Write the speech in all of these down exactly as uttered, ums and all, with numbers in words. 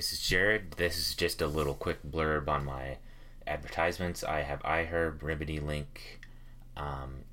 this is Jared. This is just a little quick blurb on my advertisements. I have iHerb, Ribbity Link. Um,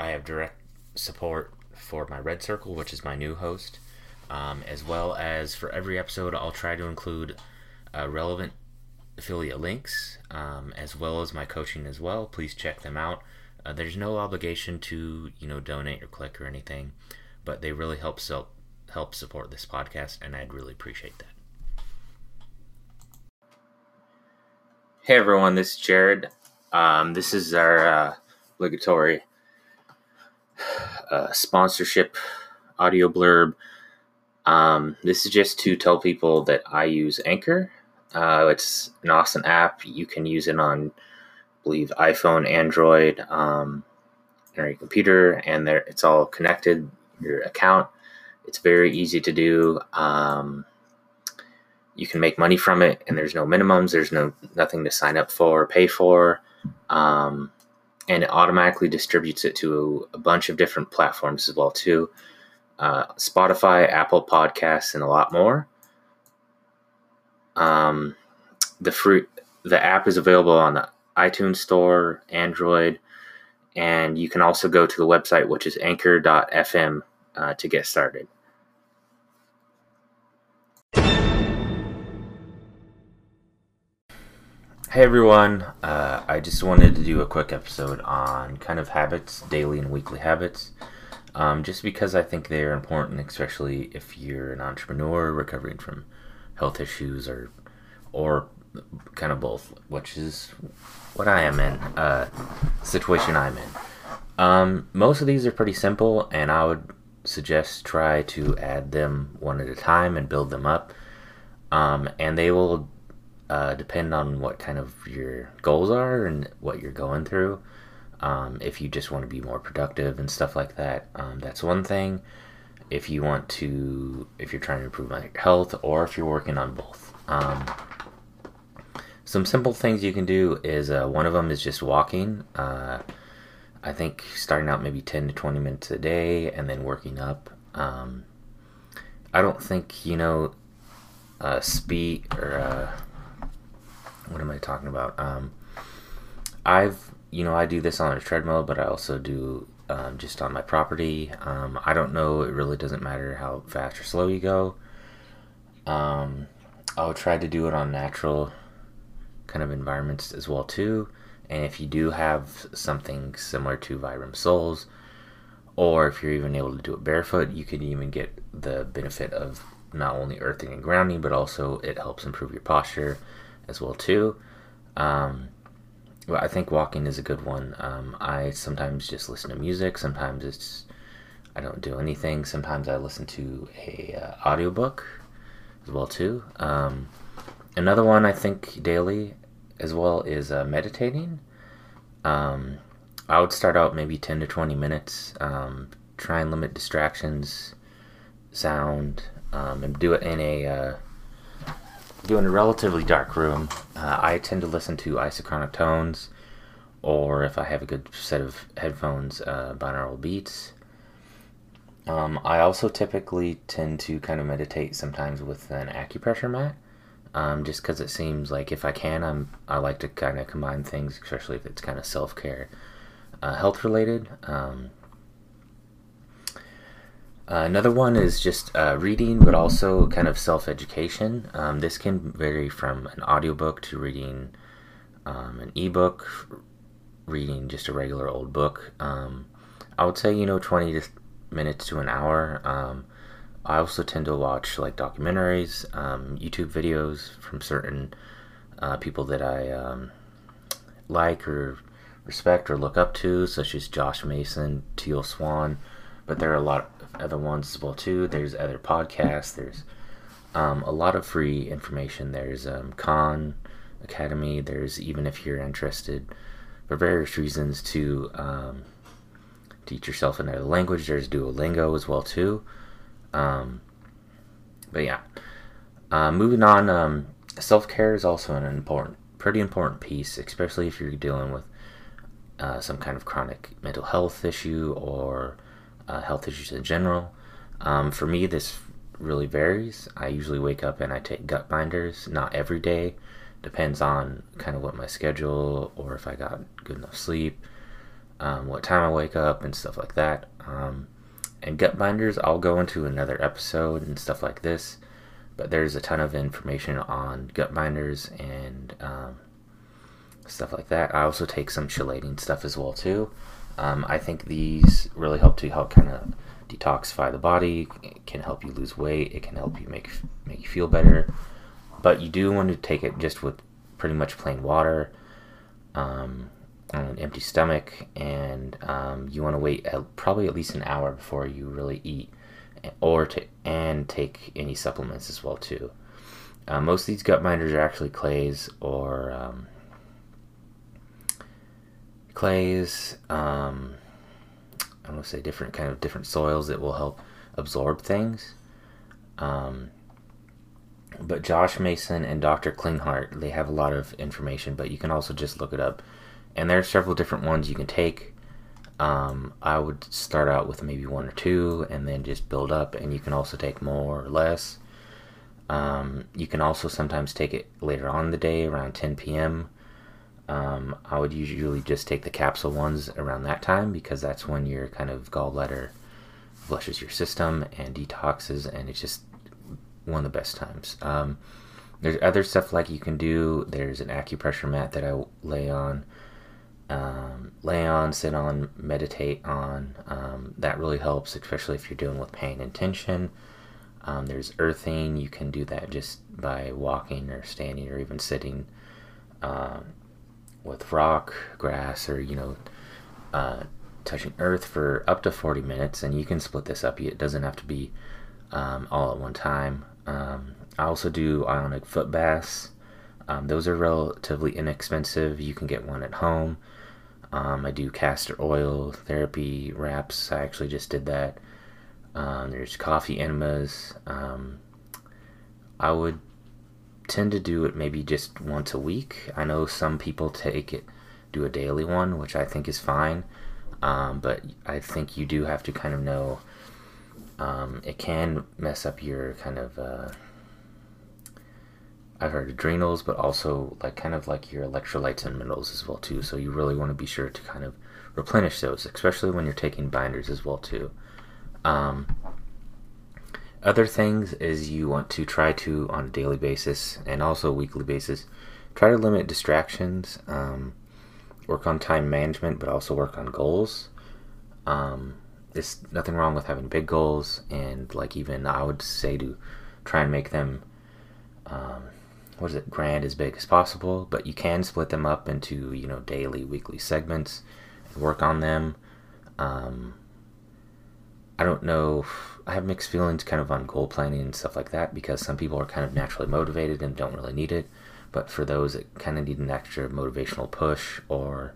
I have direct support for my Red Circle, which is my new host, um, as well as for every episode, I'll try to include uh, relevant affiliate links, um, as well as my coaching as well. Please check them out. Uh, there's no obligation to, you know, donate or click or anything, but they really help so, help support this podcast, and I'd really appreciate that. Hey everyone, this is Jared. Um, this is our uh, obligatory uh, sponsorship audio blurb. Um, this is just to tell people that I use Anchor. Uh, it's an awesome app. You can use it on, I believe, iPhone, Android, um, or your computer, and there it's all connected, your account. It's very easy to do. Um, you can make money from it, and there's no minimums. There's no nothing to sign up for or pay for, um, and it automatically distributes it to a bunch of different platforms as well too. Uh, Spotify, Apple Podcasts, and a lot more. Um, the fruit, the app is available on the iTunes Store, Android, and you can also go to the website, which is anchor dot f m, uh, to get started. Hey everyone, uh, I just wanted to do a quick episode on kind of habits, daily and weekly habits, um, just because I think they're important, especially if you're an entrepreneur recovering from health issues or or kind of both, which is what I am in, uh, situation I'm in. Um, most of these are pretty simple, and I would suggest try to add them one at a time and build them up. Um, and they will uh, depend on what kind of your goals are and what you're going through. Um, if you just want to be more productive and stuff like that, um, that's one thing. If you want to, if you're trying to improve on your health, or if you're working on both. Um, Some simple things you can do is, uh, one of them is just walking. Uh, I think starting out maybe ten to twenty minutes a day and then working up. Um, I don't think, you know, uh, speed or, uh, what am I talking about? Um, I've, you know, I do this on a treadmill, but I also do um, just on my property. Um, I don't know. It really doesn't matter how fast or slow you go. Um, I'll try to do it on natural kind of environments as well too, and if you do have something similar to Vibram soles, or if you're even able to do it barefoot, you can even get the benefit of not only earthing and grounding, but also it helps improve your posture as well too. Um, well, I think walking is a good one. Um, I sometimes just listen to music. Sometimes it's I don't do anything. Sometimes I listen to a uh, audiobook as well too. Um, another one I think daily as well is uh, meditating. Um, I would start out maybe ten to twenty minutes, um, try and limit distractions, sound, um, and do it in a uh, do in a relatively dark room. Uh, I tend to listen to isochronic tones, or if I have a good set of headphones, uh, binaural beats. Um, I also typically tend to kind of meditate sometimes with an acupressure mat. Um, just because it seems like if I can, I'm, I like to kind of combine things, especially if it's kind of self-care, uh, health-related. Um, uh, another one is just uh, reading, but also kind of self-education. Um, this can vary from an audiobook to reading um, an ebook, reading just a regular old book. Um, I would say, you know, twenty minutes to an hour. Um, I also tend to watch like documentaries, um, YouTube videos from certain uh, people that I um, like or respect or look up to, such as Josh Mason, Teal Swan, but there are a lot of other ones as well too. There's other podcasts. There's um, a lot of free information. There's um, Khan Academy. There's, even if you're interested for various reasons to um, teach yourself another language, there's Duolingo as well too. Um, but yeah, uh, moving on, um, self-care is also an important, pretty important piece, especially if you're dealing with, uh, some kind of chronic mental health issue or, uh, health issues in general. Um, for me, this really varies. I usually wake up and I take gut binders, not every day. Depends on kind of what my schedule, or if I got good enough sleep, um, what time I wake up and stuff like that. Um, and gut binders, I'll go into another episode and stuff like this, but there's a ton of information on gut binders and um, stuff like that. I also take some chelating stuff as well too. Um, I think these really help to help kind of detoxify the body. It can help you lose weight. It can help you make make you feel better. But you do want to take it just with pretty much plain water um, on an empty stomach, and um, you want to wait at probably at least an hour before you really eat, or to, and take any supplements as well too. Uh, most of these gut binders are actually clays or um, clays. Um, I want to say different kind of different soils that will help absorb things. Um, But Josh Mason and Doctor Klinghardt, they have a lot of information, but you can also just look it up. And there are several different ones you can take. Um, I would start out with maybe one or two and then just build up, and you can also take more or less. Um, you can also sometimes take it later on in the day, around ten p.m. Um, I would usually just take the capsule ones around that time, because that's when your kind of gallbladder flushes your system and detoxes, and it's just one of the best times. Um, there's other stuff like you can do. There's an acupressure mat that I lay on, um, lay on, sit on, meditate on. Um, that really helps, especially if you're dealing with pain and tension. Um, there's earthing. You can do that just by walking or standing or even sitting um, with rock, grass, or, you know, uh, touching earth for up to forty minutes. And you can split this up. It doesn't have to be um, all at one time. Um, I also do ionic foot baths. Um, those are relatively inexpensive. You can get one at home. Um, I do castor oil therapy wraps. I actually just did that. Um, there's coffee enemas. Um, I would tend to do it maybe just once a week. I know some people take it, do a daily one, which I think is fine. Um, but I think you do have to kind of know. Um, it can mess up your kind of, uh, I've heard adrenals, but also like kind of like your electrolytes and minerals as well too. So you really want to be sure to kind of replenish those, especially when you're taking binders as well too. Um, other things is you want to try to, on a daily basis and also weekly basis, try to limit distractions, um, work on time management, but also work on goals. Um, There's nothing wrong with having big goals, and like even I would say to try and make them, um, what is it, grand, as big as possible, but you can split them up into, you know, daily, weekly segments and work on them. Um, I don't know, if, I have mixed feelings kind of on goal planning and stuff like that, because some people are kind of naturally motivated and don't really need it, but for those that kind of need an extra motivational push, or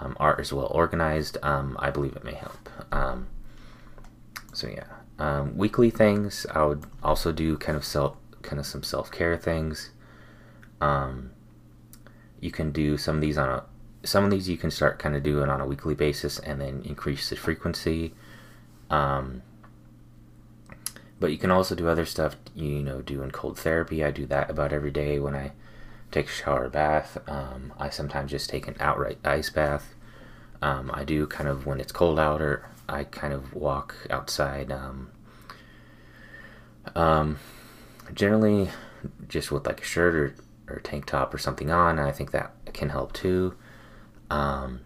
Um, art is well organized, um, I believe it may help. Um, so yeah, um, weekly things, I would also do kind of self, kind of some self-care things. Um, you can do some of these on a, some of these you can start kind of doing on a weekly basis and then increase the frequency. Um, but you can also do other stuff, you know, doing cold therapy. I do that about every day when I take a shower or bath. Um, I sometimes just take an outright ice bath. Um, I do kind of, when it's cold out, or I kind of walk outside. Um, um, generally, just with like a shirt or, or tank top or something on, I think that can help too. Um,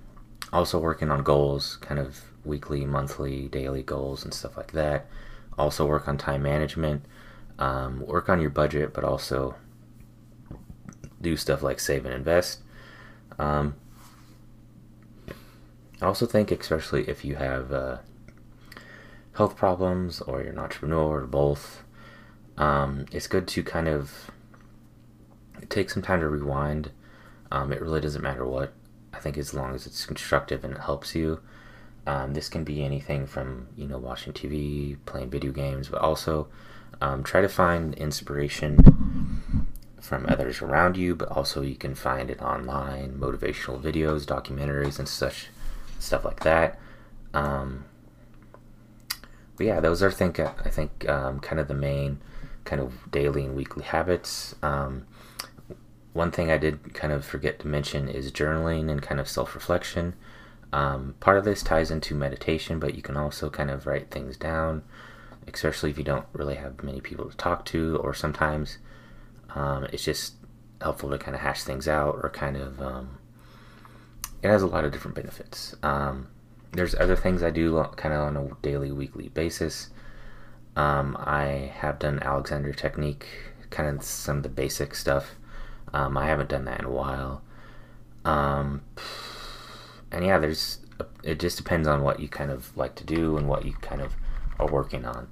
also working on goals, kind of weekly, monthly, daily goals and stuff like that. Also work on time management, um, work on your budget, but also do stuff like save and invest. Um, I also think, especially if you have uh, health problems, or you're an entrepreneur, or both, um, it's good to kind of take some time to rewind. Um, it really doesn't matter what. I think as long as it's constructive and it helps you. Um, this can be anything from, you know, watching T V, playing video games, but also um, try to find inspiration from others around you, but also you can find it online, motivational videos, documentaries, and such stuff like that. Um, But yeah, those are think I think um, kind of the main kind of daily and weekly habits. Um, one thing I did kind of forget to mention is journaling and kind of self-reflection. Um, part of this ties into meditation, but you can also kind of write things down, especially if you don't really have many people to talk to, or sometimes um, it's just helpful to kind of hash things out, or kind of um, it has a lot of different benefits. Um, there's other things I do kind of on a daily, weekly basis. Um, I have done Alexander Technique, kind of some of the basic stuff. Um, I haven't done that in a while. Um, and yeah, there's a, it just depends on what you kind of like to do and what you kind of are working on.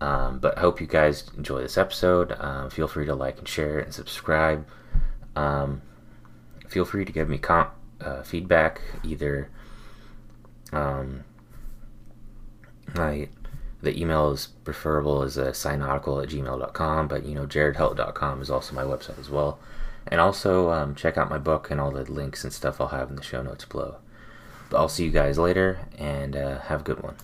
Um, but I hope you guys enjoy this episode. Um, feel free to like and share and subscribe. Um, feel free to give me comp, uh, feedback, either um, I, the email is preferable as a cynautical at gmail dot com, but you know, jared helt dot com is also my website as well. And also um, check out my book, and all the links and stuff I'll have in the show notes below. But I'll see you guys later, and uh, have a good one.